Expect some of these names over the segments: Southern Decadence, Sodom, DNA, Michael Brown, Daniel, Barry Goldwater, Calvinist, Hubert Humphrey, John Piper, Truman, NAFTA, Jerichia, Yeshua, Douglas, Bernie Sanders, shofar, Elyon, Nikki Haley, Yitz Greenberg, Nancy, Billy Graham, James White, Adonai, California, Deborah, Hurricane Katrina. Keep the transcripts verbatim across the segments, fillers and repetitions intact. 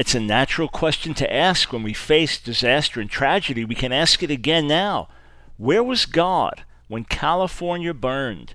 It's a natural question to ask when we face disaster and tragedy. We can ask it again now. Where was God when California burned?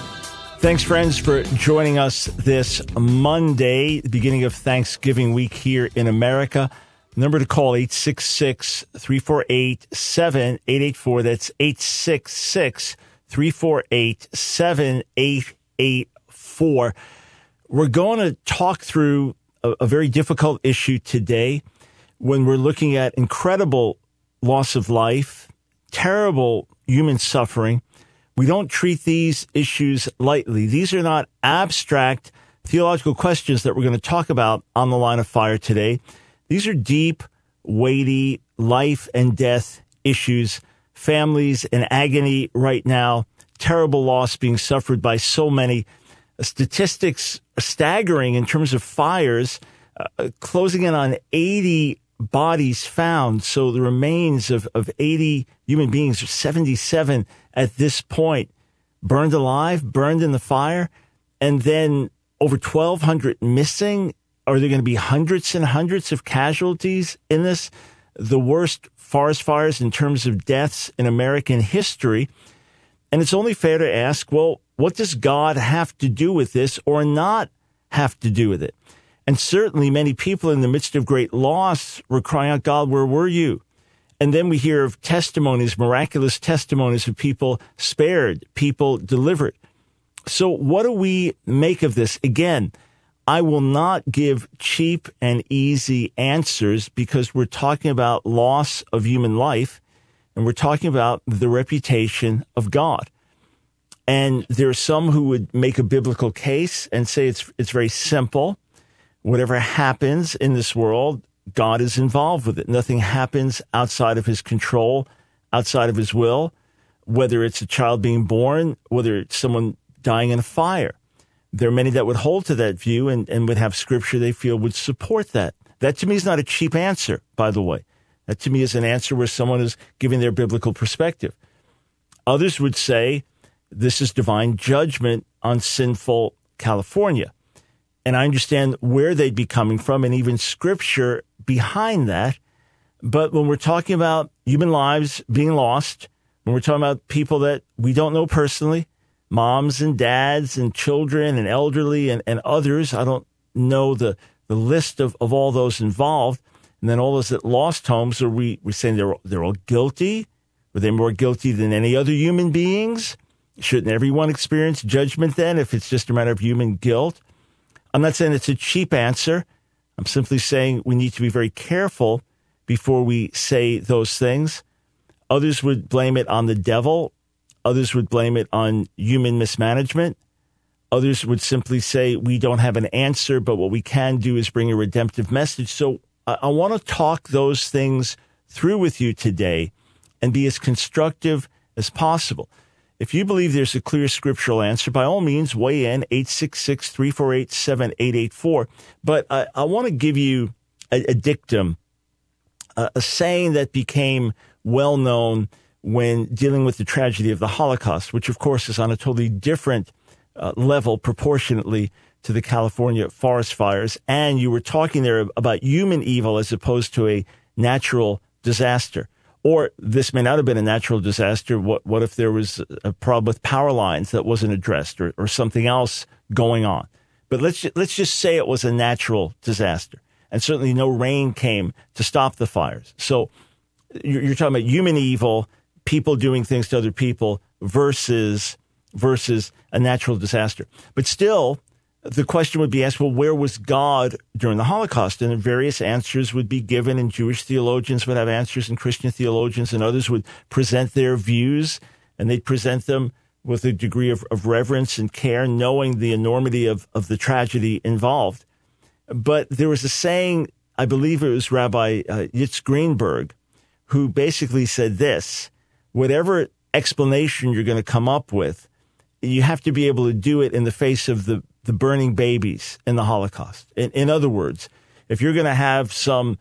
Thanks, friends, for joining us this Monday, the beginning of Thanksgiving week here in America. Number to call, eight six six, three four eight, seven eight eight four. That's eight six six, three four eight, seven eight eight four. We're going to talk through a, a very difficult issue today when we're looking at incredible loss of life, terrible human suffering. We don't treat these issues lightly. These are not abstract theological questions that we're going to talk about on The Line of Fire today. These are deep, weighty, life and death issues, families in agony right now, terrible loss being suffered by so many, statistics staggering in terms of fires, uh, closing in on eighty bodies found. So the remains of, of eighty human beings, seventy-seven at this point, burned alive, burned in the fire, and then over twelve hundred missing. Are there going to be hundreds and hundreds of casualties in this? The worst forest fires in terms of deaths in American history. And it's only fair to ask, well, what does God have to do with this or not have to do with it? And certainly many people in the midst of great loss were crying out, God, where were you? And then we hear of testimonies, miraculous testimonies of people spared, people delivered. So what do we make of this? Again, I will not give cheap and easy answers because we're talking about loss of human life and we're talking about the reputation of God. And there are some who would make a biblical case and say it's it's very simple. Whatever happens in this world, God is involved with it. Nothing happens outside of his control, outside of his will, whether it's a child being born, whether it's someone dying in a fire. There are many that would hold to that view and, and would have scripture they feel would support that. That to me is not a cheap answer, by the way. That to me is an answer where someone is giving their biblical perspective. Others would say this is divine judgment on sinful California. And I understand where they'd be coming from and even scripture behind that. But when we're talking about human lives being lost, when we're talking about people that we don't know personally, moms and dads and children and elderly and, and others, I don't know the, the list of, of all those involved. And then all those that lost homes, are we we're saying they're, they're all guilty? Were they more guilty than any other human beings? Shouldn't everyone experience judgment then if it's just a matter of human guilt? I'm not saying it's a cheap answer. I'm simply saying we need to be very careful before we say those things. Others would blame it on the devil. Others would blame it on human mismanagement. Others would simply say we don't have an answer, but what we can do is bring a redemptive message. So I, I want to talk those things through with you today and be as constructive as possible. If you believe there's a clear scriptural answer, by all means, weigh in, eight six six, three four eight, seven eight eight four. But I, I want to give you a, a dictum, a, a saying that became well-known when dealing with the tragedy of the Holocaust, which, of course, is on a totally different uh, level proportionately to the California forest fires. And you were talking there about human evil as opposed to a natural disaster. Or this may not have been a natural disaster. What what if there was a problem with power lines that wasn't addressed or, or something else going on? But let's ju- let's just say it was a natural disaster. And certainly no rain came to stop the fires. So you're, you're talking about human evil, people doing things to other people versus versus a natural disaster. But still, the question would be asked, well, where was God during the Holocaust? And various answers would be given, and Jewish theologians would have answers, and Christian theologians and others would present their views, and they'd present them with a degree of, of reverence and care, knowing the enormity of, of the tragedy involved. But there was a saying I believe it was Rabbi uh, Yitz Greenberg, who basically said this: whatever explanation you're going to come up with, you have to be able to do it in the face of the, the burning babies in the Holocaust. In, in other words, if you're going to have some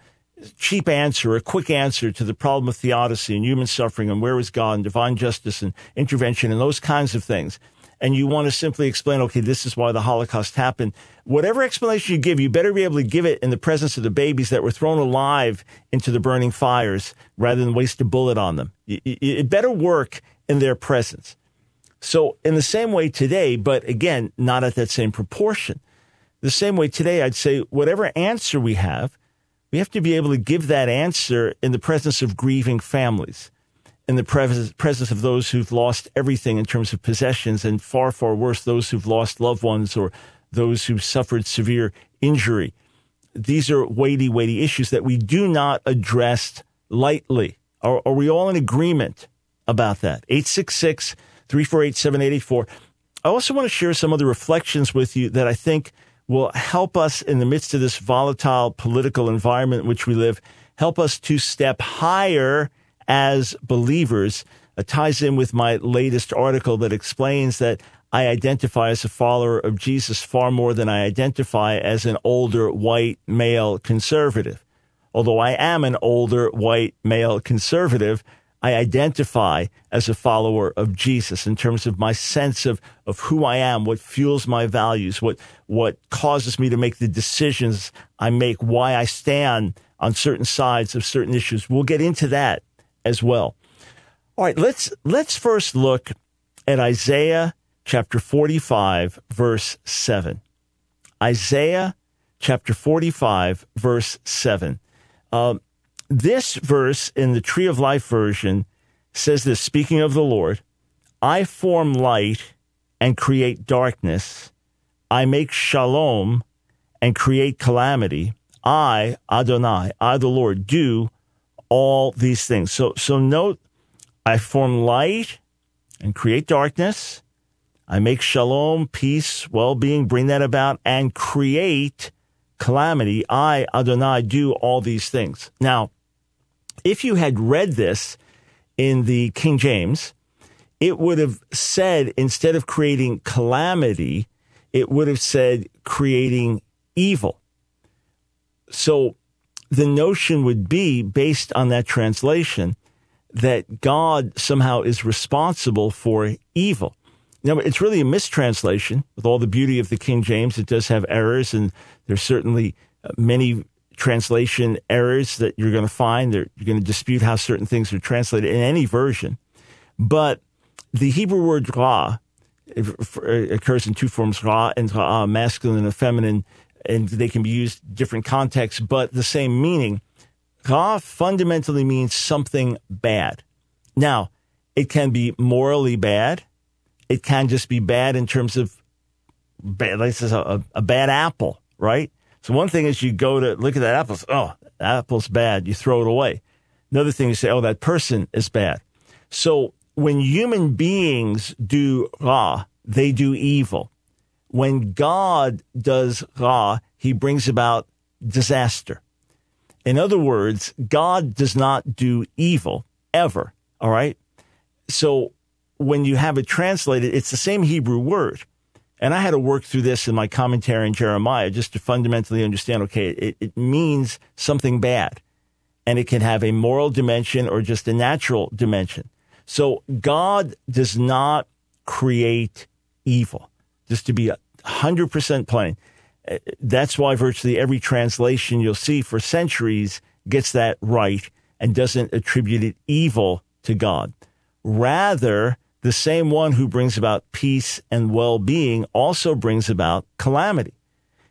cheap answer, a quick answer to the problem of theodicy and human suffering and where is God and divine justice and intervention and those kinds of things, and you want to simply explain, okay, this is why the Holocaust happened, whatever explanation you give, you better be able to give it in the presence of the babies that were thrown alive into the burning fires rather than waste a bullet on them. It better work in their presence. So in the same way today, but again, not at that same proportion, the same way today, I'd say whatever answer we have, we have to be able to give that answer in the presence of grieving families, in the pre- presence of those who've lost everything in terms of possessions, and far, far worse, those who've lost loved ones or those who've suffered severe injury. These are weighty, weighty issues that we do not address lightly. Are, are we all in agreement about that? eight six six, three four eight, seven eight eight four. I also want to share some other reflections with you that I think will help us in the midst of this volatile political environment in which we live, help us to step higher as believers. It ties in with my latest article that explains that I identify as a follower of Jesus far more than I identify as an older white male conservative. Although I am an older white male conservative, I identify as a follower of Jesus in terms of my sense of, of who I am, what fuels my values, what, what causes me to make the decisions I make, why I stand on certain sides of certain issues. We'll get into that as well. All right, let's, let's first look at Isaiah chapter forty-five, verse seven. Isaiah chapter forty-five, verse seven. Um, This verse in the Tree of Life version says this, speaking of the Lord, I form light and create darkness. I make shalom and create calamity. I, Adonai, I the Lord, do all these things. So, so note, I form light and create darkness. I make shalom, peace, well-being, bring that about, and create calamity. I, Adonai, do all these things. Now, if you had read this in the King James, it would have said, instead of creating calamity, it would have said creating evil. So the notion would be, based on that translation, that God somehow is responsible for evil. Now, it's really a mistranslation. With all the beauty of the King James, it does have errors, and there's certainly many translation errors that you're going to find. They're, you're going to dispute how certain things are translated in any version. But the Hebrew word ra occurs in two forms, ra and ra'a, masculine and feminine, and they can be used in different contexts, but the same meaning. Ra fundamentally means something bad. Now, it can be morally bad. It can just be bad in terms of bad, like this is a, a bad apple, right? So one thing is you go to look at that apple, oh, that apple's bad, you throw it away. Another thing you say, oh, that person is bad. So when human beings do ra, they do evil. When God does ra, he brings about disaster. In other words, God does not do evil ever, all right? So when you have it translated, it's the same Hebrew word. And I had to work through this in my commentary in Jeremiah just to fundamentally understand, okay, it, it means something bad. And it can have a moral dimension or just a natural dimension. So God does not create evil. Just to be one hundred percent plain. That's why virtually every translation you'll see for centuries gets that right and doesn't attribute it evil to God. Rather, the same one who brings about peace and well-being also brings about calamity.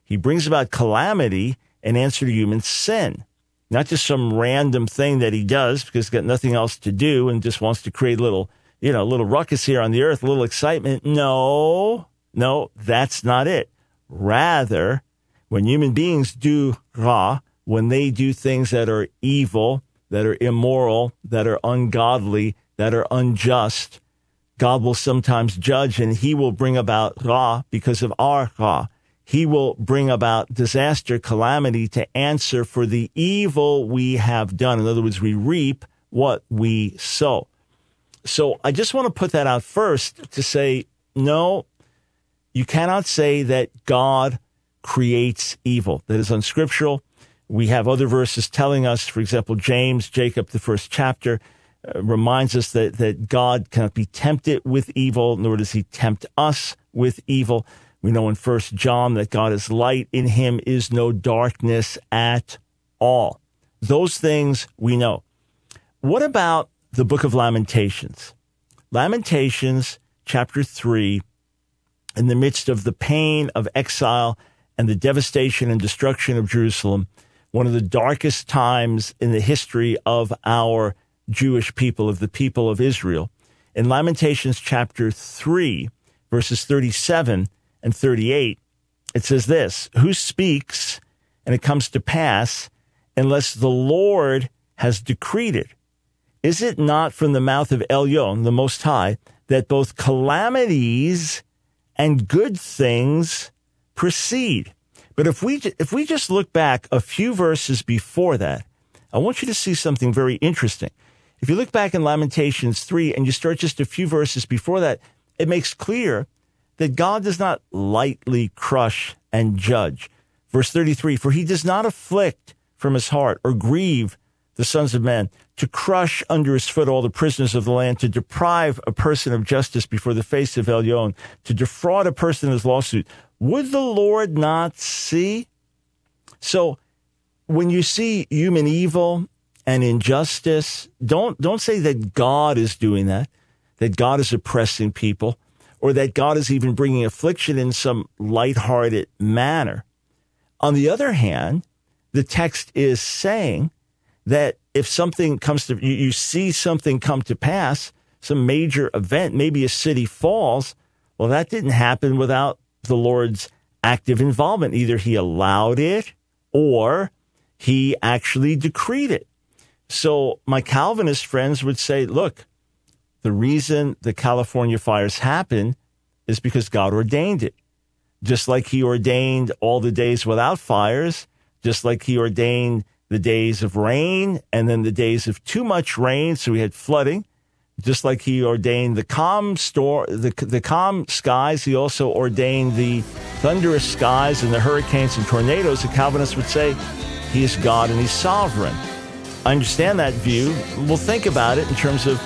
He brings about calamity in answer to human sin, not just some random thing that he does because he's got nothing else to do and just wants to create a little, you know, a little ruckus here on the earth, a little excitement. No, no, that's not it. Rather, when human beings do ra, when they do things that are evil, that are immoral, that are ungodly, that are unjust, God will sometimes judge, and he will bring about ra because of our ra. He will bring about disaster, calamity to answer for the evil we have done. In other words, we reap what we sow. So I just want to put that out first to say, no, you cannot say that God creates evil. That is unscriptural. We have other verses telling us, for example, James, Jacob, the first chapter, uh, reminds us that, that God cannot be tempted with evil, nor does he tempt us with evil. We know in First John that God is light, in him is no darkness at all. Those things we know. What about the book of Lamentations? Lamentations chapter three, in the midst of the pain of exile and the devastation and destruction of Jerusalem, one of the darkest times in the history of our Jewish people, of the people of Israel. In Lamentations chapter three, verses thirty-seven and thirty-eight, it says this, who speaks and it comes to pass unless the Lord has decreed it? Is it not from the mouth of Elyon, the Most High, that both calamities and good things proceed? But if we, if we just look back a few verses before that, I want you to see something very interesting. If you look back in Lamentations three and you start just a few verses before that, it makes clear that God does not lightly crush and judge. Verse thirty-three, for he does not afflict from his heart or grieve the sons of men, to crush under his foot all the prisoners of the land, to deprive a person of justice before the face of Elyon, to defraud a person in his lawsuit. Would the Lord not see? So when you see human evil and injustice, don't, don't say that God is doing that, that God is oppressing people, or that God is even bringing affliction in some lighthearted manner. On the other hand, the text is saying that if something comes to, you, you see something come to pass, some major event, maybe a city falls, well, that didn't happen without the Lord's active involvement. Either he allowed it or he actually decreed it. So my Calvinist friends would say, look, the reason the California fires happened is because God ordained it. Just like he ordained all the days without fires, just like he ordained the days of rain and then the days of too much rain, so we had flooding. Just like he ordained the calm store, the, the calm skies, he also ordained the thunderous skies and the hurricanes and tornadoes. The Calvinists would say he is God and he's sovereign. I understand that view. We'll think about it in terms of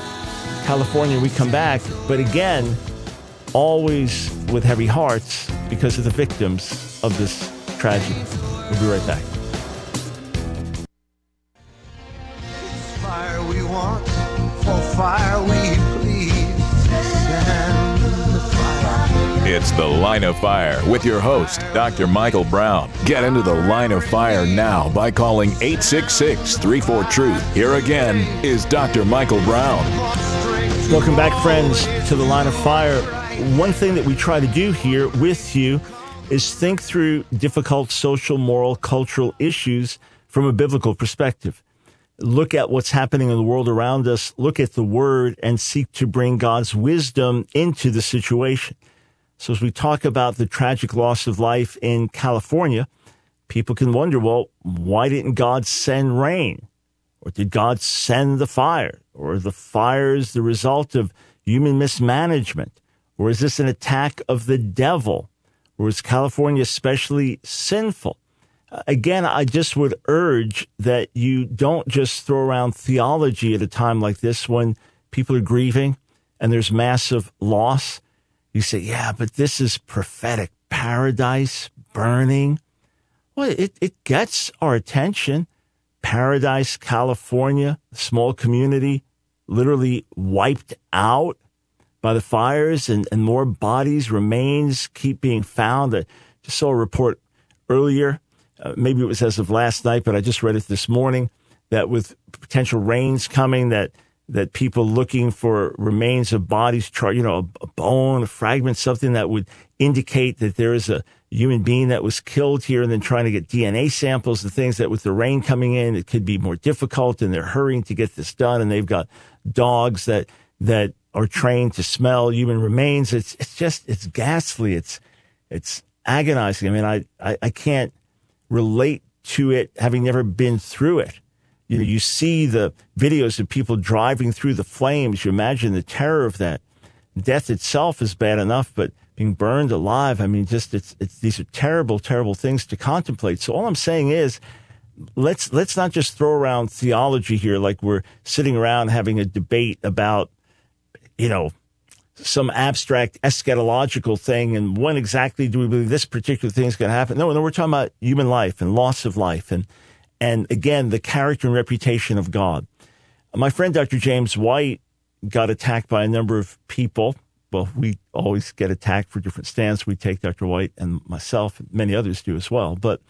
California, we come back, but again, always with heavy hearts because of the victims of this tragedy. We'll be right back. Fire we want, for fire we plead. Stand the fire. It's The Line of Fire with your host, Doctor Michael Brown. Get into The Line of Fire now by calling eight six six, three four, TRUTH. Here again is Doctor Michael Brown. Welcome back, friends, to The Line of Fire. One thing that we try to do here with you is think through difficult social, moral, cultural issues from a biblical perspective. Look at what's happening in the world around us, look at the Word, and seek to bring God's wisdom into the situation. So as we talk about the tragic loss of life in California, people can wonder, well, why didn't God send rain? Or did God send the fire? Or the fires the result of human mismanagement? Or is this an attack of the devil? Or is California especially sinful? Again, I just would urge that you don't just throw around theology at a time like this when people are grieving and there's massive loss. You say, yeah, but this is prophetic paradise burning. Well, it, it gets our attention. Paradise, California, small community, literally wiped out by the fires, and, and more bodies, remains keep being found. I just saw a report earlier, uh, maybe it was as of last night, but I just read it this morning, that with potential rains coming, that that people looking for remains of bodies, you know, a, a bone, a fragment, something that would indicate that there is a human being that was killed here, and then trying to get D N A samples and things that with the rain coming in, it could be more difficult, and they're hurrying to get this done. And they've got dogs that, that are trained to smell human remains. It's, it's just, it's ghastly. It's, it's agonizing. I mean, I, I, I can't relate to it having never been through it. You know, you see the videos of people driving through the flames. You imagine the terror of that. Death itself is bad enough, but being burned alive, I mean, just it's, it's, these are terrible, terrible things to contemplate. So all I'm saying is, let's, let's not just throw around theology here like we're sitting around having a debate about, you know, some abstract eschatological thing, and when exactly do we believe this particular thing is going to happen? No, no, we're talking about human life and loss of life, and and again the character and reputation of God. My friend Doctor James White got attacked by a number of people. Well, we always get attacked for different stances we take, Doctor White and myself, and many others do as well. But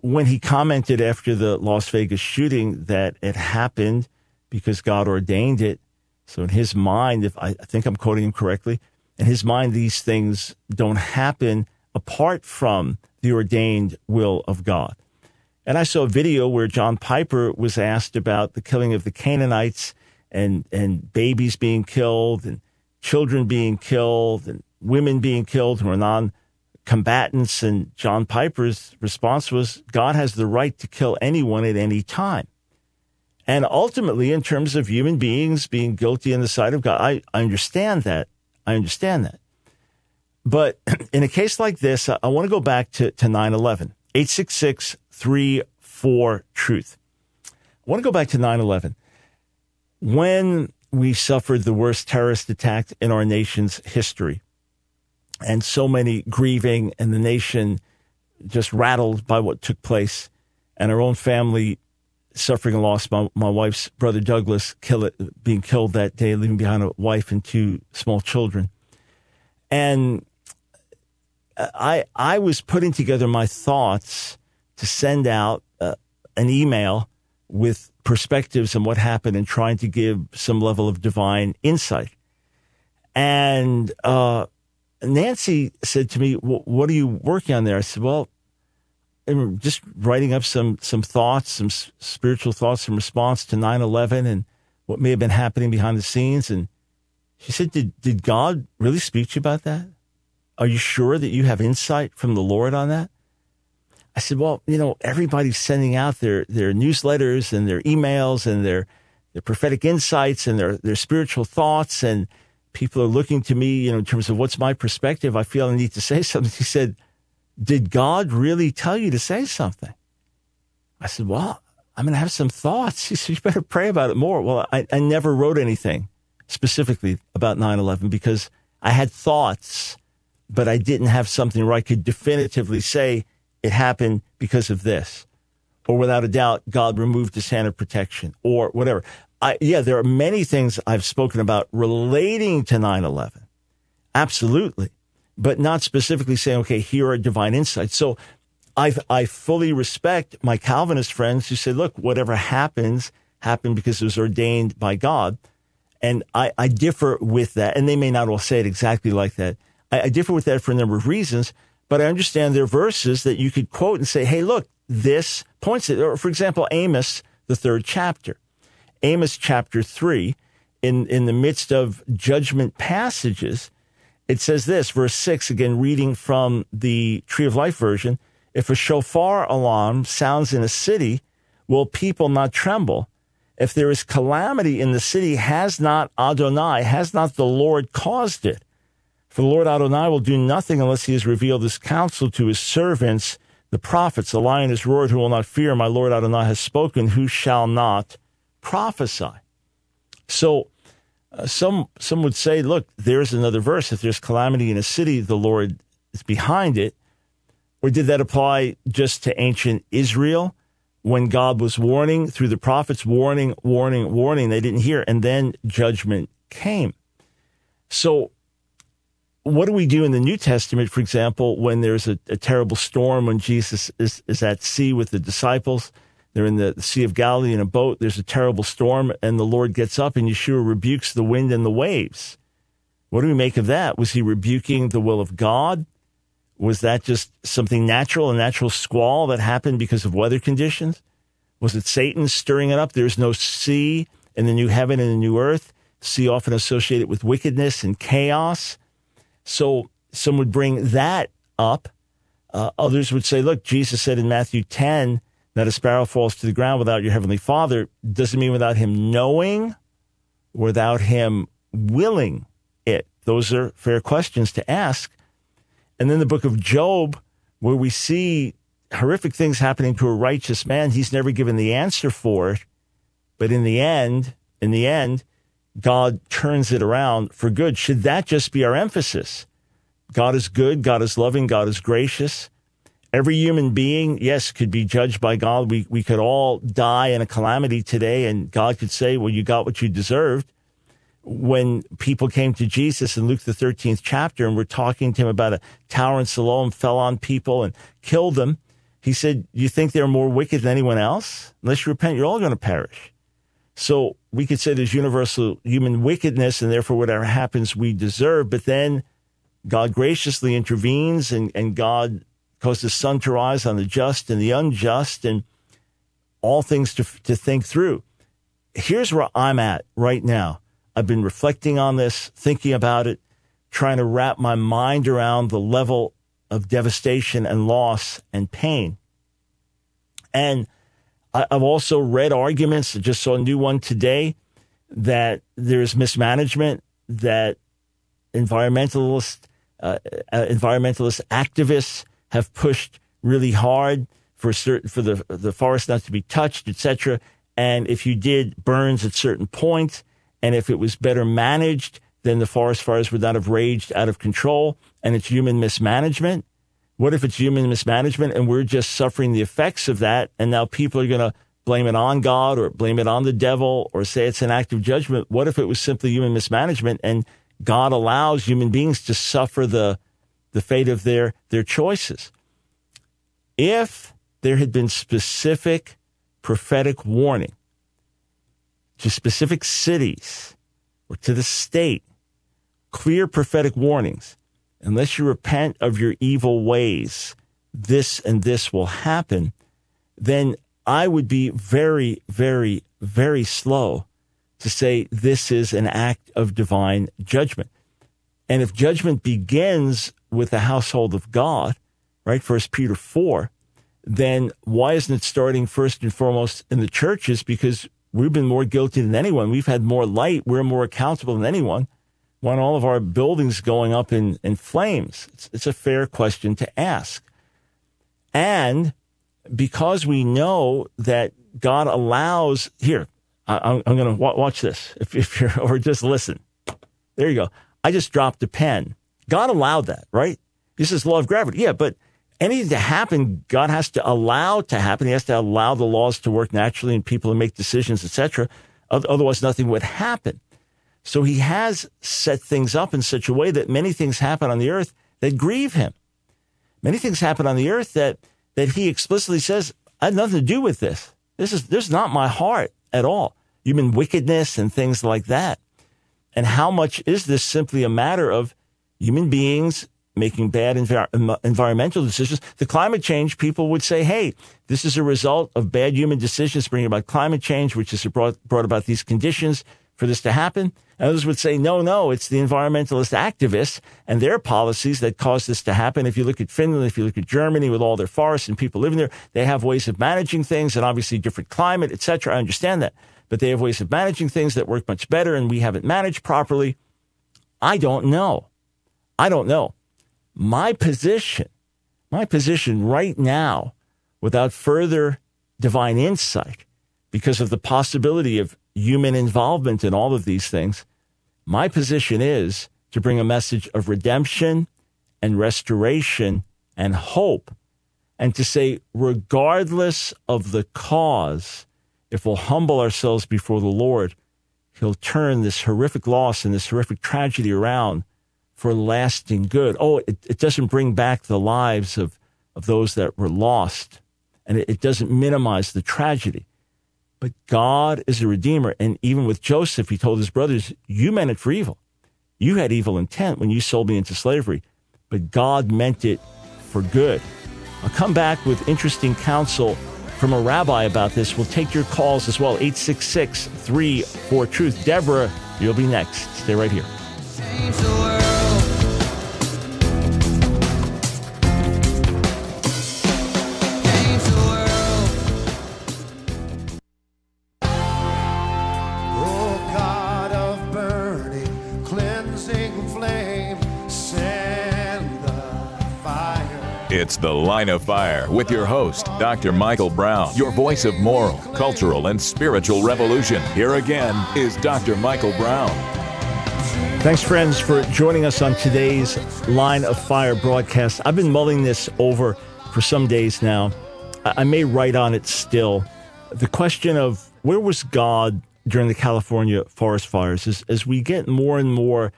when he commented after the Las Vegas shooting that it happened because God ordained it. So in his mind, if I, I think I'm quoting him correctly, in his mind, these things don't happen apart from the ordained will of God. And I saw a video where John Piper was asked about the killing of the Canaanites and, and babies being killed and children being killed and women being killed who are non-combatants. And John Piper's response was, God has the right to kill anyone at any time. And ultimately, in terms of human beings being guilty in the sight of God, I, I understand that. I understand that. But in a case like this, I, I want to go back to, to nine eleven. eight six six, three four, TRUTH. I want to go back to nine eleven. When we suffered the worst terrorist attack in our nation's history, and so many grieving, and the nation just rattled by what took place, and our own family suffering a loss, my, my wife's brother Douglas kill it, being killed that day, leaving behind a wife and two small children. And I I was putting together my thoughts to send out uh, an email with perspectives on what happened and trying to give some level of divine insight. And uh, Nancy said to me, what are you working on there? I said, well, and just writing up some some thoughts, some s- spiritual thoughts in response to nine eleven and what may have been happening behind the scenes. And she said, did did God really speak to you about that? Are you sure that you have insight from the Lord on that? I said, well, you know, everybody's sending out their their newsletters and their emails and their, their prophetic insights and their, their spiritual thoughts. And people are looking to me, you know, in terms of what's my perspective. I feel I need to say something. She said, did God really tell you to say something? I said, well, I'm going to have some thoughts. He said, you better pray about it more. Well, I, I never wrote anything specifically about nine eleven because I had thoughts, but I didn't have something where I could definitively say it happened because of this, or without a doubt, God removed his hand of protection or whatever. I, yeah, there are many things I've spoken about relating to nine eleven. Absolutely. But not specifically saying, okay, here are divine insights. So I I fully respect my Calvinist friends who say, look, whatever happens, happened because it was ordained by God. And I, I differ with that. And they may not all say it exactly like that. I, I differ with that for a number of reasons, but I understand there are verses that you could quote and say, hey, look, this points it. Or for example, Amos, the third chapter. Amos chapter three, in, in the midst of judgment passages, it says this, verse six, again, reading from the Tree of Life version, if a shofar alarm sounds in a city, will people not tremble? If there is calamity in the city, has not Adonai, has not the Lord caused it? For the Lord Adonai will do nothing unless he has revealed his counsel to his servants, the prophets. The lion has roared, who will not fear? My Lord Adonai has spoken, who shall not prophesy? So, Uh, some some would say, look, there's another verse. If there's calamity in a city, the Lord is behind it. Or did that apply just to ancient Israel when God was warning through the prophets, warning, warning, warning? They didn't hear, and then judgment came. So what do we do in the New Testament, for example, when there's a, a terrible storm, when Jesus is, is at sea with the disciples? They're in the Sea of Galilee in a boat. There's a terrible storm, and the Lord gets up, and Yeshua rebukes the wind and the waves. What do we make of that? Was he rebuking the will of God? Was that just something natural, a natural squall that happened because of weather conditions? Was it Satan stirring it up? There's no sea in the new heaven and the new earth. Sea often associated with wickedness and chaos. So some would bring that up. Uh, others would say, look, Jesus said in Matthew ten that a sparrow falls to the ground without your heavenly Father. Doesn't mean without him knowing, without him willing it. Those are fair questions to ask. And then the book of Job, where we see horrific things happening to a righteous man, he's never given the answer for it. But in the end, in the end, God turns it around for good. Should that just be our emphasis? God is good. God is loving. God is gracious. Every human being, yes, could be judged by God. We, we could all die in a calamity today, and God could say, well, you got what you deserved. When people came to Jesus in Luke, the thirteenth chapter, and we're talking to him about a tower in Siloam fell on people and killed them, he said, you think they're more wicked than anyone else? Unless you repent, you're all going to perish. So we could say there's universal human wickedness, and therefore whatever happens, we deserve. But then God graciously intervenes, and, and God caused the sun to rise on the just and the unjust, and all things to, to think through. Here's where I'm at right now. I've been reflecting on this, thinking about it, trying to wrap my mind around the level of devastation and loss and pain. And I've also read arguments, I just saw a new one today, that there is mismanagement, that environmentalist, uh, environmentalist activists have pushed really hard for certain, for the, the forest not to be touched, et cetera. And if you did burns at certain points, and if it was better managed, then the forest fires would not have raged out of control. And it's human mismanagement. What if it's human mismanagement and we're just suffering the effects of that? And now people are going to blame it on God or blame it on the devil or say it's an act of judgment. What if it was simply human mismanagement and God allows human beings to suffer the the fate of their, their choices? If there had been specific prophetic warning to specific cities or to the state, clear prophetic warnings, unless you repent of your evil ways, this and this will happen, then I would be very, very, very slow to say this is an act of divine judgment. And if judgment begins with the household of God, right, First Peter four, then why isn't it starting first and foremost in the churches? Because we've been more guilty than anyone. We've had more light. We're more accountable than anyone. Why aren't all of our buildings going up in, in flames? It's, it's a fair question to ask. And because we know that God allows, here, I, I'm, I'm going to wa- watch this, if, if you're, or just listen. There you go. I just dropped a pen. God allowed that, right? This is law of gravity. Yeah, but anything to happen, God has to allow to happen. He has to allow the laws to work naturally and people to make decisions, et cetera. Otherwise, nothing would happen. So he has set things up in such a way that many things happen on the earth that grieve him. Many things happen on the earth that that he explicitly says, I have nothing to do with this. This is, this is not my heart at all. Human wickedness and things like that. And how much is this simply a matter of human beings making bad envir- environmental decisions? The climate change people would say, hey, this is a result of bad human decisions bringing about climate change, which has brought, brought about these conditions for this to happen. And others would say, no, no, it's the environmentalist activists and their policies that caused this to happen. If you look at Finland, if you look at Germany with all their forests and people living there, they have ways of managing things and obviously different climate, et cetera. I understand that. But they have ways of managing things that work much better and we haven't managed properly. I don't know. I don't know. My position, my position right now, without further divine insight, because of the possibility of human involvement in all of these things, my position is to bring a message of redemption and restoration and hope, and to say, regardless of the cause, if we'll humble ourselves before the Lord, he'll turn this horrific loss and this horrific tragedy around for lasting good. Oh, it, it doesn't bring back the lives of, of those that were lost, and it, it doesn't minimize the tragedy. But God is a redeemer. And even with Joseph, he told his brothers, you meant it for evil. You had evil intent when you sold me into slavery, but God meant it for good. I'll come back with interesting counsel from a rabbi about this. We'll take your calls as well. eight six six, three four, TRUTH. Deborah, you'll be next. Stay right here. Change the world. It's The Line of Fire with your host, Doctor Michael Brown, your voice of moral, cultural, and spiritual revolution. Here again is Doctor Michael Brown. Thanks, friends, for joining us on today's Line of Fire broadcast. I've been mulling this over for some days now. I may write on it still. The question of where was God during the California forest fires, as, as we get more and more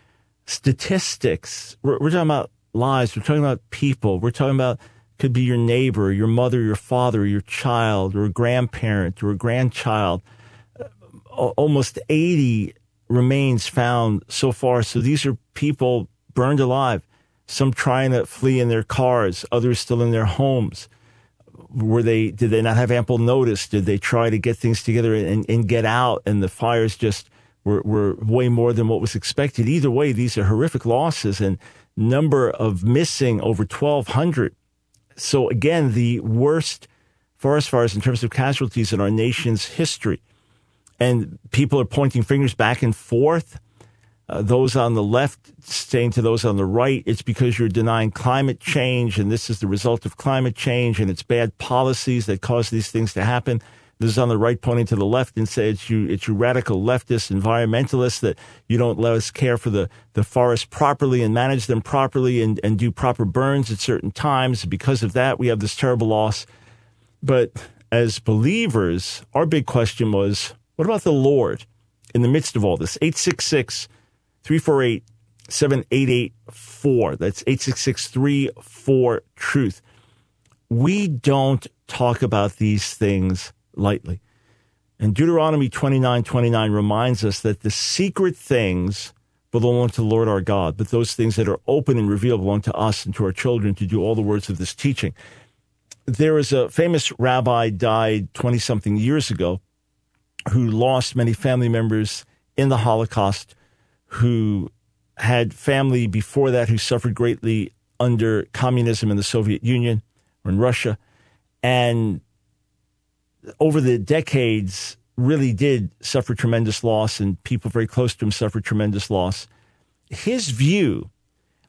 statistics, we're, we're talking about lives, we're talking about people, we're talking about could be your neighbor, your mother, your father, your child, or a grandparent, or a grandchild. Almost eighty remains found so far. So these are people burned alive, some trying to flee in their cars, others still in their homes. Were they, did they not have ample notice? Did they try to get things together and, and get out? And the fires just were, were way more than what was expected. Either way, these are horrific losses and number of missing over twelve hundred. So again, the worst forest fires in terms of casualties in our nation's history. And people are pointing fingers back and forth. Uh, those on the left saying to those on the right, it's because you're denying climate change, and this is the result of climate change, and it's bad policies that cause these things to happen. This is on the right pointing to the left and say it's you, it's you radical leftists, environmentalists, that you don't let us care for the, the forests properly and manage them properly and, and do proper burns at certain times. Because of that, we have this terrible loss. But as believers, our big question was, what about the Lord in the midst of all this? eight six six, three four eight, seven eight eight four. That's eight six six, three four, truth. We don't talk about these things lightly. And Deuteronomy twenty-nine twenty-nine reminds us that the secret things belong to the Lord our God, but those things that are open and revealed belong to us and to our children to do all the words of this teaching. There is a famous rabbi died twenty-something years ago who lost many family members in the Holocaust, who had family before that who suffered greatly under communism in the Soviet Union or in Russia, and over the decades really did suffer tremendous loss, and people very close to him suffered tremendous loss. His view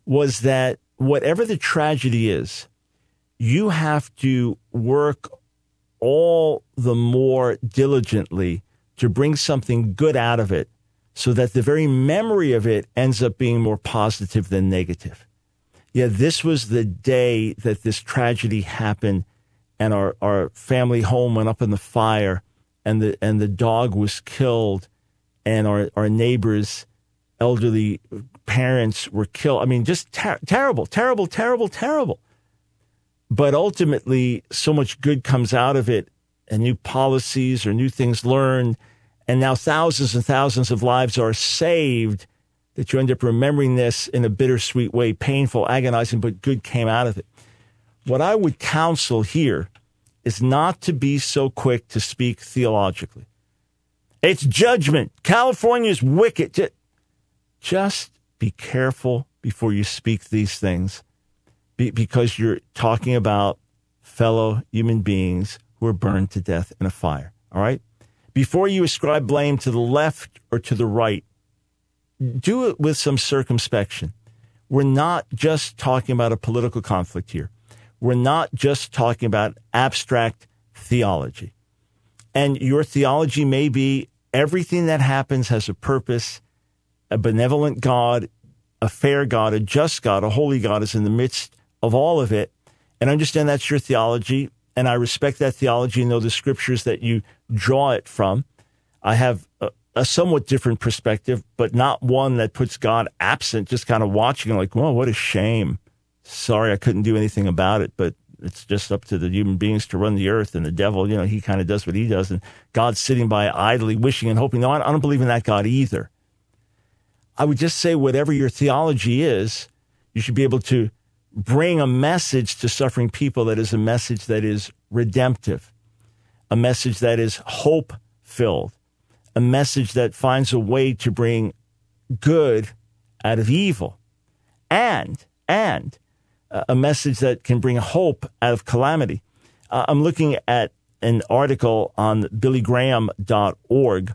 was that whatever the tragedy is, you have to work all the more diligently to bring something good out of it, so that the very memory of it ends up being more positive than negative. Yeah, this was the day that this tragedy happened, and our, our family home went up in the fire, and the and the dog was killed, and our, our neighbors' elderly parents were killed. I mean, just ter- terrible, terrible, terrible, terrible. But ultimately, so much good comes out of it, and new policies or new things learned. And now thousands and thousands of lives are saved, that you end up remembering this in a bittersweet way, painful, agonizing, but good came out of it. What I would counsel here is not to be so quick to speak theologically. It's judgment. California's wicked. Just be careful before you speak these things, because you're talking about fellow human beings who are burned to death in a fire, all right? Before you ascribe blame to the left or to the right, do it with some circumspection. We're not just talking about a political conflict here. We're not just talking about abstract theology. And your theology may be everything that happens has a purpose, a benevolent God, a fair God, a just God, a holy God is in the midst of all of it. And understand that's your theology. And I respect that theology and know the scriptures that you draw it from. I have a, a somewhat different perspective, but not one that puts God absent, just kind of watching like, well, what a shame. Sorry, I couldn't do anything about it, but it's just up to the human beings to run the earth, and the devil, you know, he kind of does what he does, and God's sitting by idly wishing and hoping. No, I don't believe in that God either. I would just say whatever your theology is, you should be able to bring a message to suffering people that is a message that is redemptive, a message that is hope-filled, a message that finds a way to bring good out of evil, and and a message that can bring hope out of calamity. Uh, I'm looking at an article on billy graham dot org.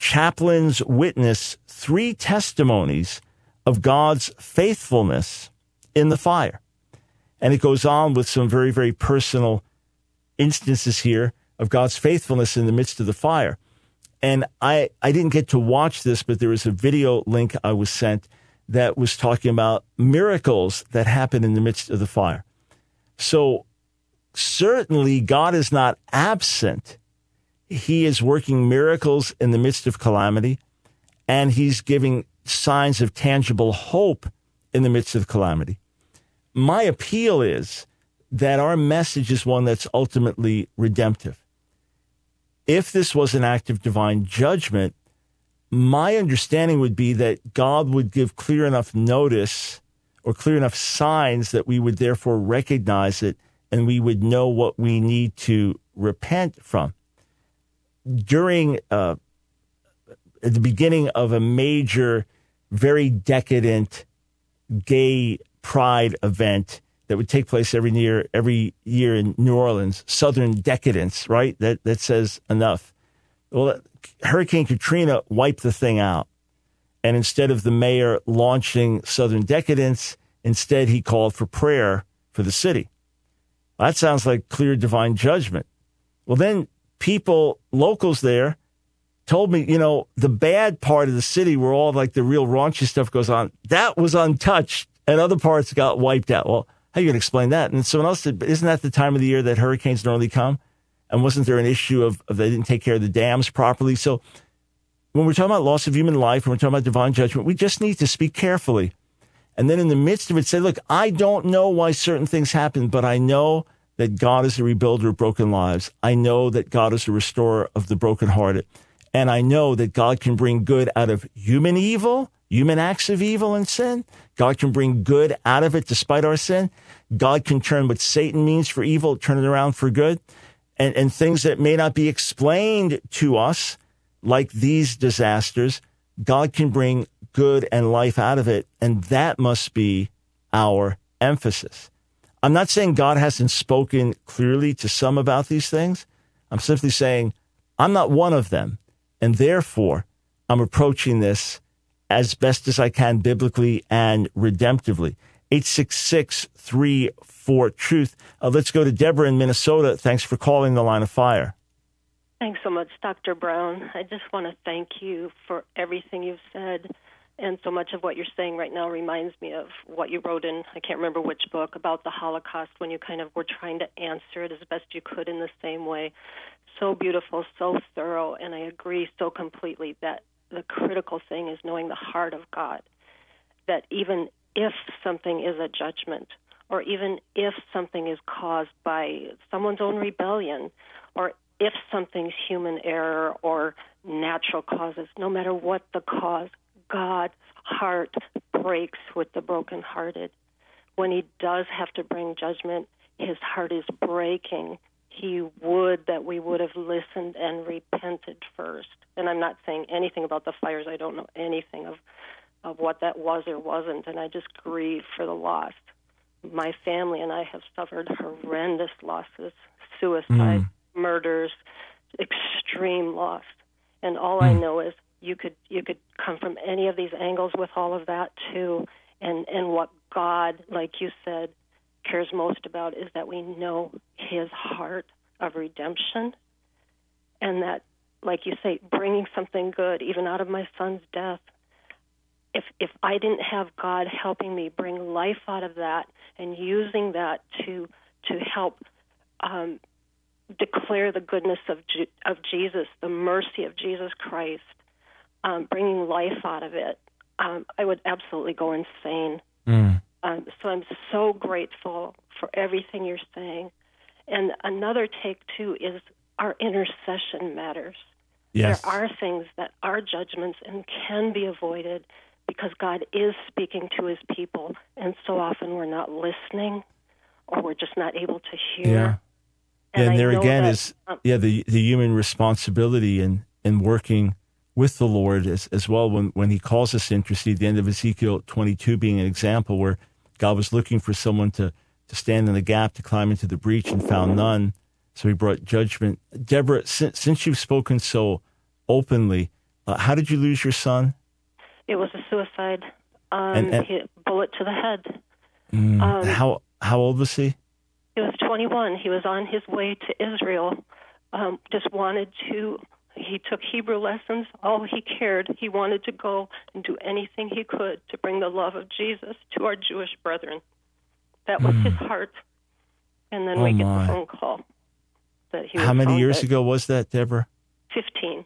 Chaplains witness three testimonies of God's faithfulness in the fire. And it goes on with some very, very personal instances here of God's faithfulness in the midst of the fire. And I, I didn't get to watch this, but there was a video link I was sent that was talking about miracles that happen in the midst of the fire. So certainly God is not absent. He is working miracles in the midst of calamity, and he's giving signs of tangible hope in the midst of calamity. My appeal is that our message is one that's ultimately redemptive. If this was an act of divine judgment, my understanding would be that God would give clear enough notice or clear enough signs that we would therefore recognize it and we would know what we need to repent from. During, uh, at the beginning of a major, very decadent gay pride event that would take place every year, every year in New Orleans, Southern Decadence, right? That, that says enough. Well, Hurricane Katrina wiped the thing out. And instead of the mayor launching Southern Decadence, instead he called for prayer for the city. Well, that sounds like clear divine judgment. Well, then people, locals there, told me, you know, the bad part of the city where all like the real raunchy stuff goes on, that was untouched and other parts got wiped out. Well, how are you going to explain that? And someone else said, isn't that the time of the year that hurricanes normally come? And wasn't there an issue of, of they didn't take care of the dams properly? So when we're talking about loss of human life, when we're talking about divine judgment, we just need to speak carefully. And then in the midst of it, say, look, I don't know why certain things happen, but I know that God is the rebuilder of broken lives. I know that God is the restorer of the brokenhearted. And I know that God can bring good out of human evil, human acts of evil and sin. God can bring good out of it despite our sin. God can turn what Satan means for evil, turn it around for good. And, and things that may not be explained to us, like these disasters, God can bring good and life out of it. And that must be our emphasis. I'm not saying God hasn't spoken clearly to some about these things. I'm simply saying I'm not one of them. And therefore, I'm approaching this as best as I can biblically and redemptively. eight six six, three four, TRUTH. Uh, let's go to Deborah in Minnesota. Thanks for calling the Line of Fire. Thanks so much, Doctor Brown. I just want to thank you for everything you've said. And so much of what you're saying right now reminds me of what you wrote in, I can't remember which book, about the Holocaust, when you kind of were trying to answer it as best you could in the same way. So beautiful, so thorough, and I agree so completely that the critical thing is knowing the heart of God, that even if something is a judgment, or even if something is caused by someone's own rebellion, or if something's human error or natural causes, no matter what the cause, God's heart breaks with the brokenhearted. When he does have to bring judgment, his heart is breaking. He would that we would have listened and repented first. And I'm not saying anything about the fires. I don't know anything of, of what that was or wasn't, and I just grieve for the lost. My family and I have suffered horrendous losses, suicide, mm. murders, extreme loss. And all mm. I know is You could you could come from any of these angles with all of that too, and and what God, like you said, cares most about is that we know his heart of redemption, and that, like you say, bringing something good even out of my son's death. If if I didn't have God helping me bring life out of that and using that to to help um, declare the goodness of Je- of Jesus, the mercy of Jesus Christ. Um, bringing life out of it, um, I would absolutely go insane. Mm. Um, so I'm so grateful for everything you're saying. And another take, too, is our intercession matters. Yes. There are things that are judgments and can be avoided because God is speaking to his people, and so often we're not listening or we're just not able to hear. Yeah. And, and there again that, is um, yeah the, the human responsibility in, in working with the Lord as, as well when, when he calls us to intercede, the end of Ezekiel twenty-two being an example where God was looking for someone to, to stand in the gap, to climb into the breach, and found none. So he brought judgment. Deborah, since, since you've spoken so openly, uh, how did you lose your son? It was a suicide. Um, and, and, he, bullet to the head. Mm, um, how How old was he? He was twenty-one. He was on his way to Israel. Um, just wanted to, he took Hebrew lessons, all he cared. He wanted to go and do anything he could to bring the love of Jesus to our Jewish brethren. That was mm. his heart. And then oh we get my. the phone call. That he was How many years ago was that, Deborah? Fifteen.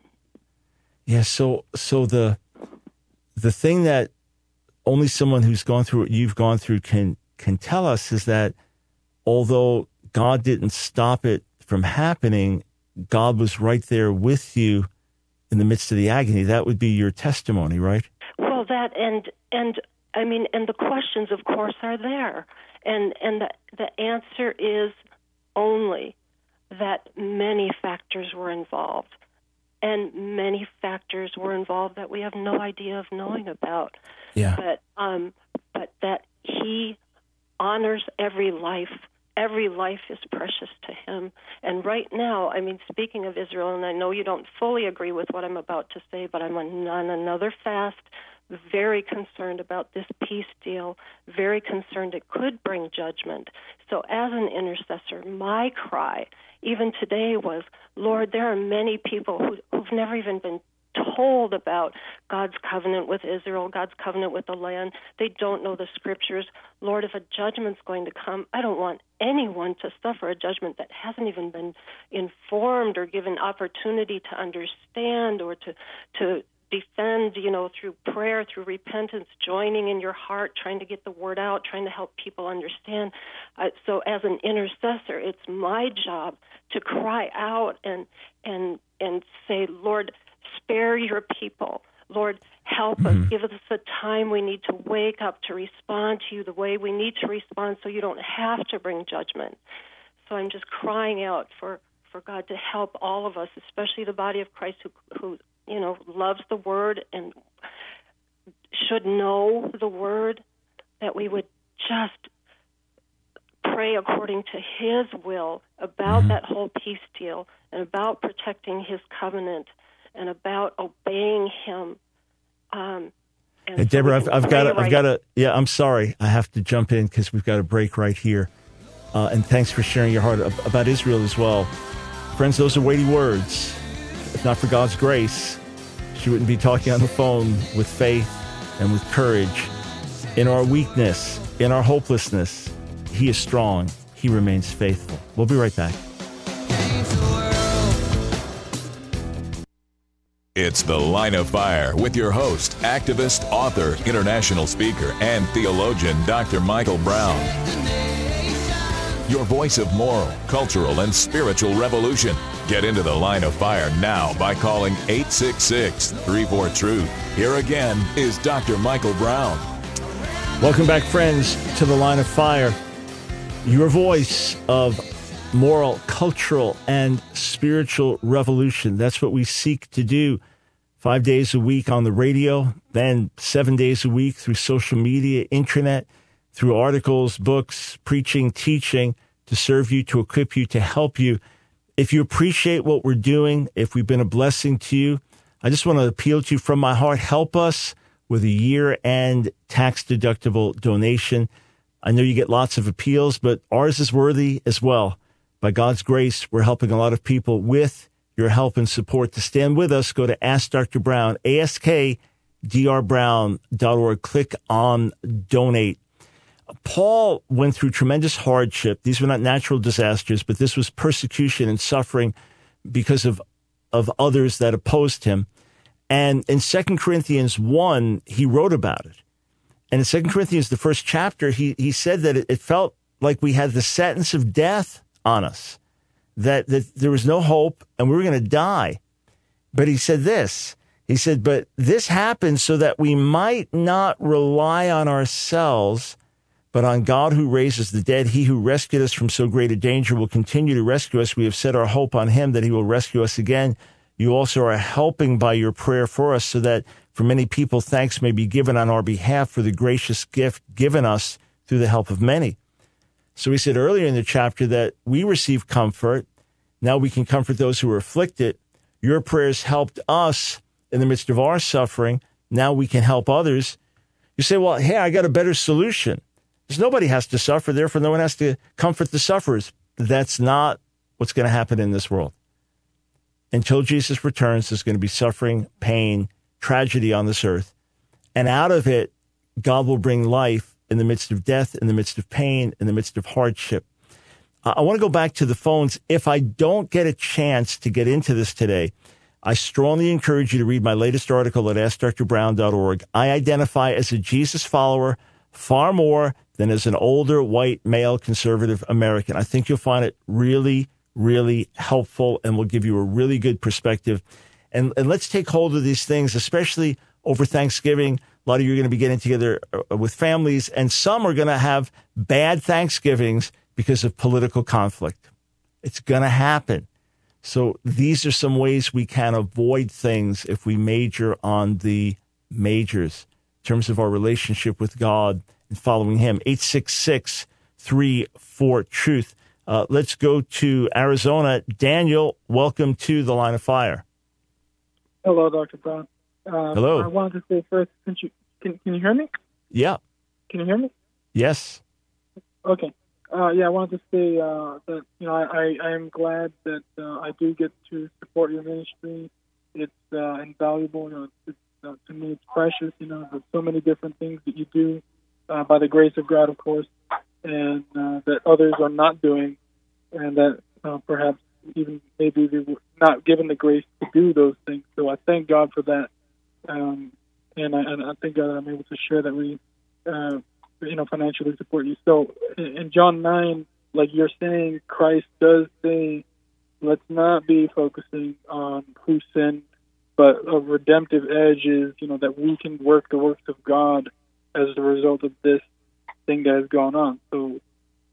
Yeah, so so the the thing that only someone who's gone through what you've gone through can can tell us is that although God didn't stop it from happening, God was right there with you in the midst of the agony. That would be your testimony, right? Well, that and and I mean, and the questions, of course, are there, and and the, the answer is only that many factors were involved, and many factors were involved that we have no idea of knowing about. Yeah. But um, but that he honors every life. Every life is precious to him. And right now, I mean, speaking of Israel, and I know you don't fully agree with what I'm about to say, but I'm on another fast, very concerned about this peace deal, very concerned it could bring judgment. So as an intercessor, my cry, even today, was, Lord, there are many people who, who've never even been told about God's covenant with Israel, God's covenant with the land. They don't know the scriptures. Lord, if a judgment's going to come, I don't want anyone to suffer a judgment that hasn't even been informed or given opportunity to understand or to to defend, you know, through prayer, through repentance, joining in your heart, trying to get the word out, trying to help people understand. Uh, so as an intercessor, it's my job to cry out and and and say, Lord, spare your people. Lord, help mm-hmm. us. Give us the time we need to wake up to respond to you the way we need to respond so you don't have to bring judgment. So I'm just crying out for, for God to help all of us, especially the body of Christ who, who you know, loves the Word and should know the Word, that we would just pray according to His will about mm-hmm. that whole peace deal and about protecting His covenant and about obeying Him. Um, and hey, Deborah, I've, I've got, I've got to. Yeah, I'm sorry, I have to jump in because we've got a break right here. Uh, and thanks for sharing your heart about Israel as well, friends. Those are weighty words. If not for God's grace, she wouldn't be talking on the phone with faith and with courage. In our weakness, in our hopelessness, He is strong. He remains faithful. We'll be right back. It's The Line of Fire with your host, activist, author, international speaker, and theologian, Doctor Michael Brown. Your voice of moral, cultural, and spiritual revolution. Get into The Line of Fire now by calling eight six six, three four, TRUTH. Here again is Doctor Michael Brown. Welcome back, friends, to The Line of Fire. Your voice of moral, cultural, and spiritual revolution. That's what we seek to do five days a week on the radio, then seven days a week through social media, intranet, through articles, books, preaching, teaching, to serve you, to equip you, to help you. If you appreciate what we're doing, if we've been a blessing to you, I just want to appeal to you from my heart. Help us with a year-end tax-deductible donation. I know you get lots of appeals, but ours is worthy as well. By God's grace, we're helping a lot of people with your help and support. To stand with us, go to Ask Doctor Brown, ask d r brown dot org. Click on Donate. Paul went through tremendous hardship. These were not natural disasters, but this was persecution and suffering because of, of others that opposed him. And in Second Corinthians one, he wrote about it. And in Second Corinthians, the first chapter, he, he said that it, it felt like we had the sentence of death on us, that, that there was no hope and we were going to die. But he said this, he said, but this happened so that we might not rely on ourselves, but on God who raises the dead. He who rescued us from so great a danger will continue to rescue us. We have set our hope on him that he will rescue us again. You also are helping by your prayer for us so that for many people, thanks may be given on our behalf for the gracious gift given us through the help of many. So we said earlier in the chapter that we receive comfort. Now we can comfort those who are afflicted. Your prayers helped us in the midst of our suffering. Now we can help others. You say, well, hey, I got a better solution. Because nobody has to suffer. Therefore, no one has to comfort the sufferers. That's not what's going to happen in this world. Until Jesus returns, there's going to be suffering, pain, tragedy on this earth. And out of it, God will bring life in the midst of death, in the midst of pain, in the midst of hardship. I want to go back to the phones. If I don't get a chance to get into this today, I strongly encourage you to read my latest article at ask dr brown dot org. I identify as a Jesus follower far more than as an older, white, male, conservative American. I think you'll find it really, really helpful and will give you a really good perspective. And, and let's take hold of these things, especially over Thanksgiving. A lot of you are going to be getting together with families, and some are going to have bad Thanksgivings because of political conflict. It's going to happen. So these are some ways we can avoid things if we major on the majors in terms of our relationship with God and following him. eight six six, three four, truth. Uh, let's go to Arizona. Daniel, welcome to the Line of Fire. Hello, Doctor Brown. Um, Hello. I wanted to say first, can you, can, can you hear me? Yeah. Can you hear me? Yes. Okay. Uh, yeah, I wanted to say uh, that, you know, I, I, I am glad that uh, I do get to support your ministry. It's uh, invaluable. You know, it's, it's, uh, to me, it's precious. You know, there's so many different things that you do uh, by the grace of God, of course, and uh, that others are not doing, and that uh, perhaps even maybe they were not given the grace to do those things. So I thank God for that. Um, and, I, and I thank God that I'm able to share that we, uh, you know, financially support you. So in John nine, like you're saying, Christ does say, let's not be focusing on who sinned, but a redemptive edge is, you know, that we can work the works of God as a result of this thing that has gone on. So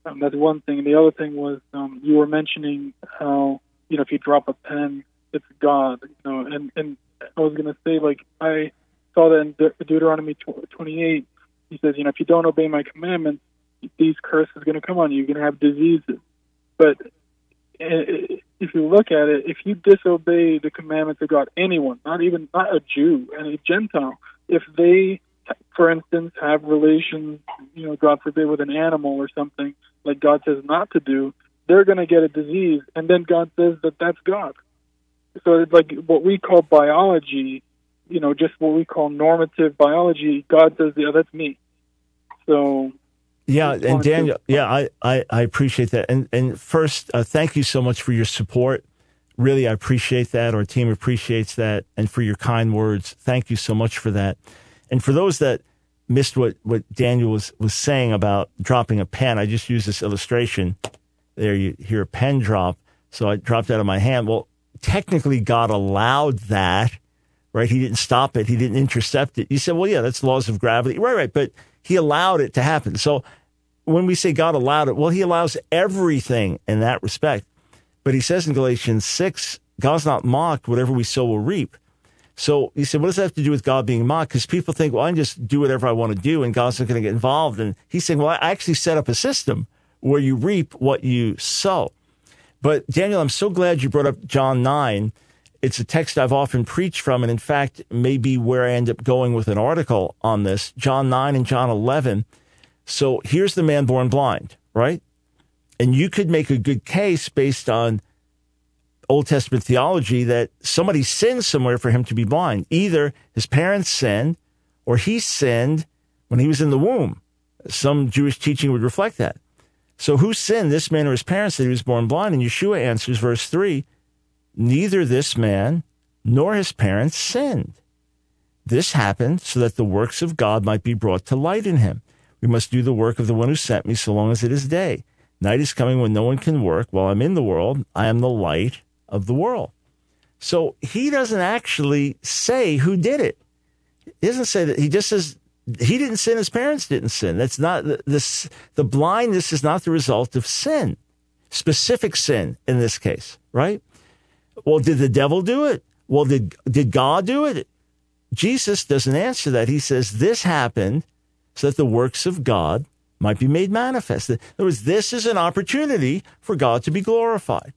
um, that's one thing. And the other thing was um, you were mentioning how, you know, if you drop a pen, it's God, you know, and, and, I was going to say, like, I saw that in De- Deuteronomy twenty-eight. He says, you know, if you don't obey my commandments, these curses are going to come on you. You're going to have diseases. But if you look at it, if you disobey the commandments of God, anyone, not even not a Jew and a Gentile, if they, for instance, have relations, you know, God forbid, with an animal or something, like God says not to do, they're going to get a disease. And then God says that that's God. So it's like what we call biology, you know, just what we call normative biology. God says, yeah, that's me. So, yeah, and Daniel, yeah, I, I, I appreciate that. And and first, uh, thank you so much for your support. Really, I appreciate that. Our team appreciates that. And for your kind words, thank you so much for that. And for those that missed what, what Daniel was, was saying about dropping a pen, I just used this illustration. There you hear a pen drop. So I dropped out of my hand. Well, technically God allowed that, right? He didn't stop it. He didn't intercept it. You said, well, yeah, that's laws of gravity. Right, right. But he allowed it to happen. So when we say God allowed it, well, he allows everything in that respect. But he says in Galatians six, God's not mocked. Whatever we sow will reap. So you said, what does that have to do with God being mocked? Because people think, well, I can just do whatever I want to do and God's not going to get involved. And he's saying, well, I actually set up a system where you reap what you sow. But, Daniel, I'm so glad you brought up John nine. It's a text I've often preached from, and in fact, maybe where I end up going with an article on this, John nine and John eleven. So here's the man born blind, right? And you could make a good case based on Old Testament theology that somebody sinned somewhere for him to be blind. Either his parents sinned or he sinned when he was in the womb. Some Jewish teaching would reflect that. So who sinned, this man or his parents, that he was born blind? And Yeshua answers, verse three, neither this man nor his parents sinned. This happened so that the works of God might be brought to light in him. We must do the work of the one who sent me so long as it is day. Night is coming when no one can work. While I'm in the world, I am the light of the world. So he doesn't actually say who did it. He doesn't say that. He just says, he didn't sin, his parents didn't sin. That's not this. The blindness is not the result of sin, specific sin in this case, right? Well, did the devil do it? Well, did did God do it? Jesus doesn't answer that. He says this happened so that the works of God might be made manifest. In other words, this is an opportunity for God to be glorified.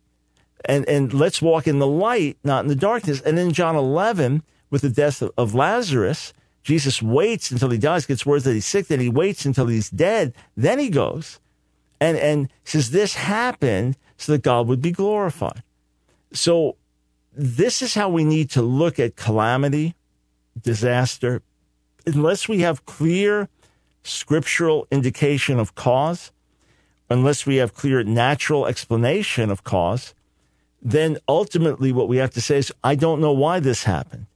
And, and let's walk in the light, not in the darkness. And in John eleven, with the death of, of Lazarus, Jesus waits until he dies, gets word that he's sick, then he waits until he's dead. Then he goes and, and says, this happened so that God would be glorified. So this is how we need to look at calamity, disaster. Unless we have clear scriptural indication of cause, unless we have clear natural explanation of cause, then ultimately what we have to say is, I don't know why this happened.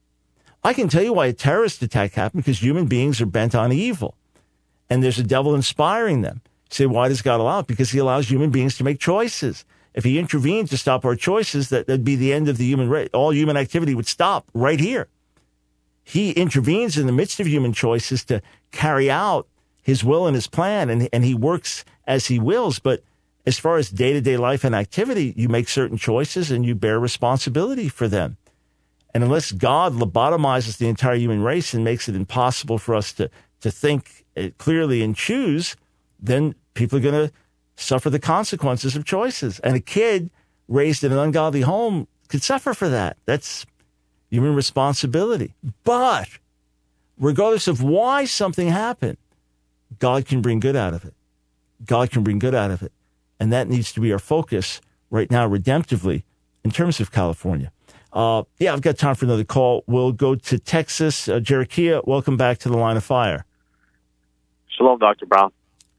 I can tell you why a terrorist attack happened, because human beings are bent on evil, and there's a devil inspiring them. Say, why does God allow it? Because he allows human beings to make choices. If he intervened to stop our choices, that, that'd be the end of the human race. All human activity would stop right here. He intervenes in the midst of human choices to carry out his will and his plan, and, and he works as he wills. But as far as day-to-day life and activity, you make certain choices and you bear responsibility for them. And unless God lobotomizes the entire human race and makes it impossible for us to, to think clearly and choose, then people are going to suffer the consequences of choices. And a kid raised in an ungodly home could suffer for that. That's human responsibility. But regardless of why something happened, God can bring good out of it. God can bring good out of it. And that needs to be our focus right now redemptively in terms of California. Uh, yeah, I've got time for another call. We'll go to Texas. Uh, Jerichia, welcome back to the Line of Fire. Shalom, Doctor Brown.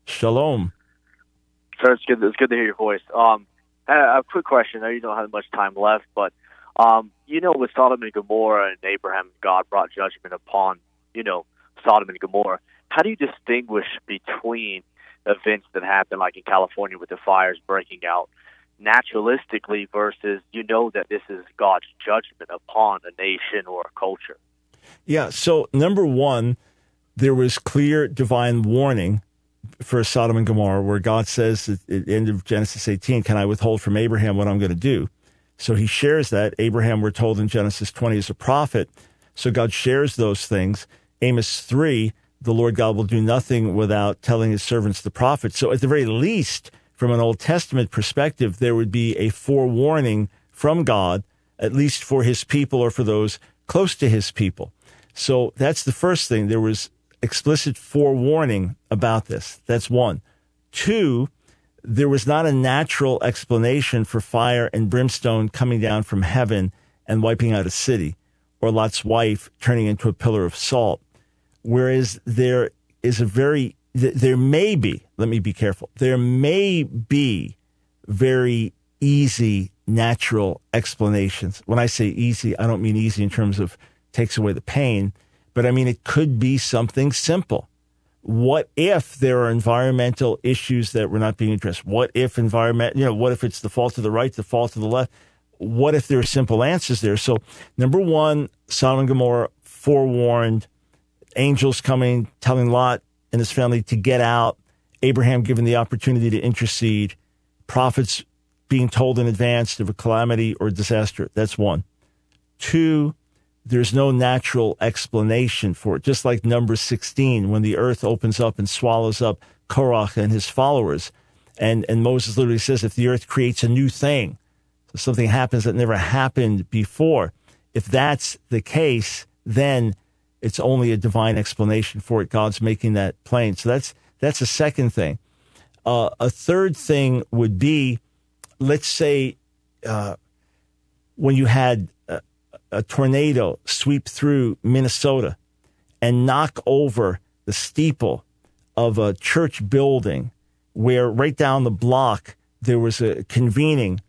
Shalom. Sir, it's good, it's good to hear your voice. Um, a, a quick question. I know you don't have much time left, but um, you know, with Sodom and Gomorrah and Abraham, God brought judgment upon, you know, Sodom and Gomorrah. How do you distinguish between events that happen, like in California with the fires breaking out, naturalistically versus you know that this is God's judgment upon a nation or a culture? Yeah, so number one, there was clear divine warning for Sodom and Gomorrah where God says at the end of Genesis eighteen, can I withhold from Abraham what I'm going to do? So he shares that. Abraham, we're told in Genesis twenty, is a prophet. So God shares those things. Amos three, the Lord God will do nothing without telling his servants the prophets. So at the very least, from an Old Testament perspective, there would be a forewarning from God, at least for his people or for those close to his people. So that's the first thing. There was explicit forewarning about this. That's one. Two, there was not a natural explanation for fire and brimstone coming down from heaven and wiping out a city, or Lot's wife turning into a pillar of salt. Whereas there is a very There may be, let me be careful, there may be very easy natural explanations. When I say easy, I don't mean easy in terms of takes away the pain, but I mean it could be something simple. What if there are environmental issues that were not being addressed? What if environment, you know, what if it's the fault of the right, the fault of the left? What if there are simple answers there? So number one, Sodom and Gomorrah forewarned, angels coming, telling Lot and his family to get out, Abraham given the opportunity to intercede, prophets being told in advance of a calamity or disaster. That's one. Two, there's no natural explanation for it. Just like Numbers sixteen, when the earth opens up and swallows up Korah and his followers. And, and Moses literally says, if the earth creates a new thing, so something happens that never happened before. If that's the case, then it's only a divine explanation for it. God's making that plain. So that's that's a second thing. Uh, a third thing would be, let's say, uh, when you had a, a tornado sweep through Minnesota and knock over the steeple of a church building, where right down the block there was a convening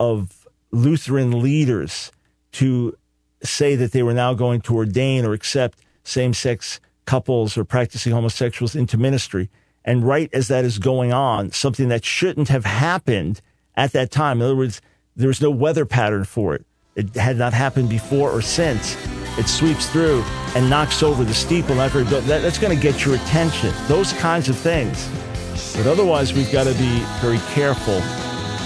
of Lutheran leaders to say that they were now going to ordain or accept same-sex couples or practicing homosexuals into ministry. And right as that is going on, something that shouldn't have happened at that time, in other words, there was no weather pattern for it. It had not happened before or since. It sweeps through and knocks over the steeple. Not very, that, that's going to get your attention, those kinds of things. But otherwise, we've got to be very careful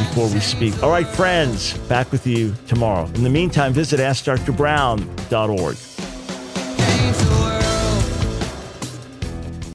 before we speak. All right, friends, back with you tomorrow. In the meantime, visit ask dr brown dot org.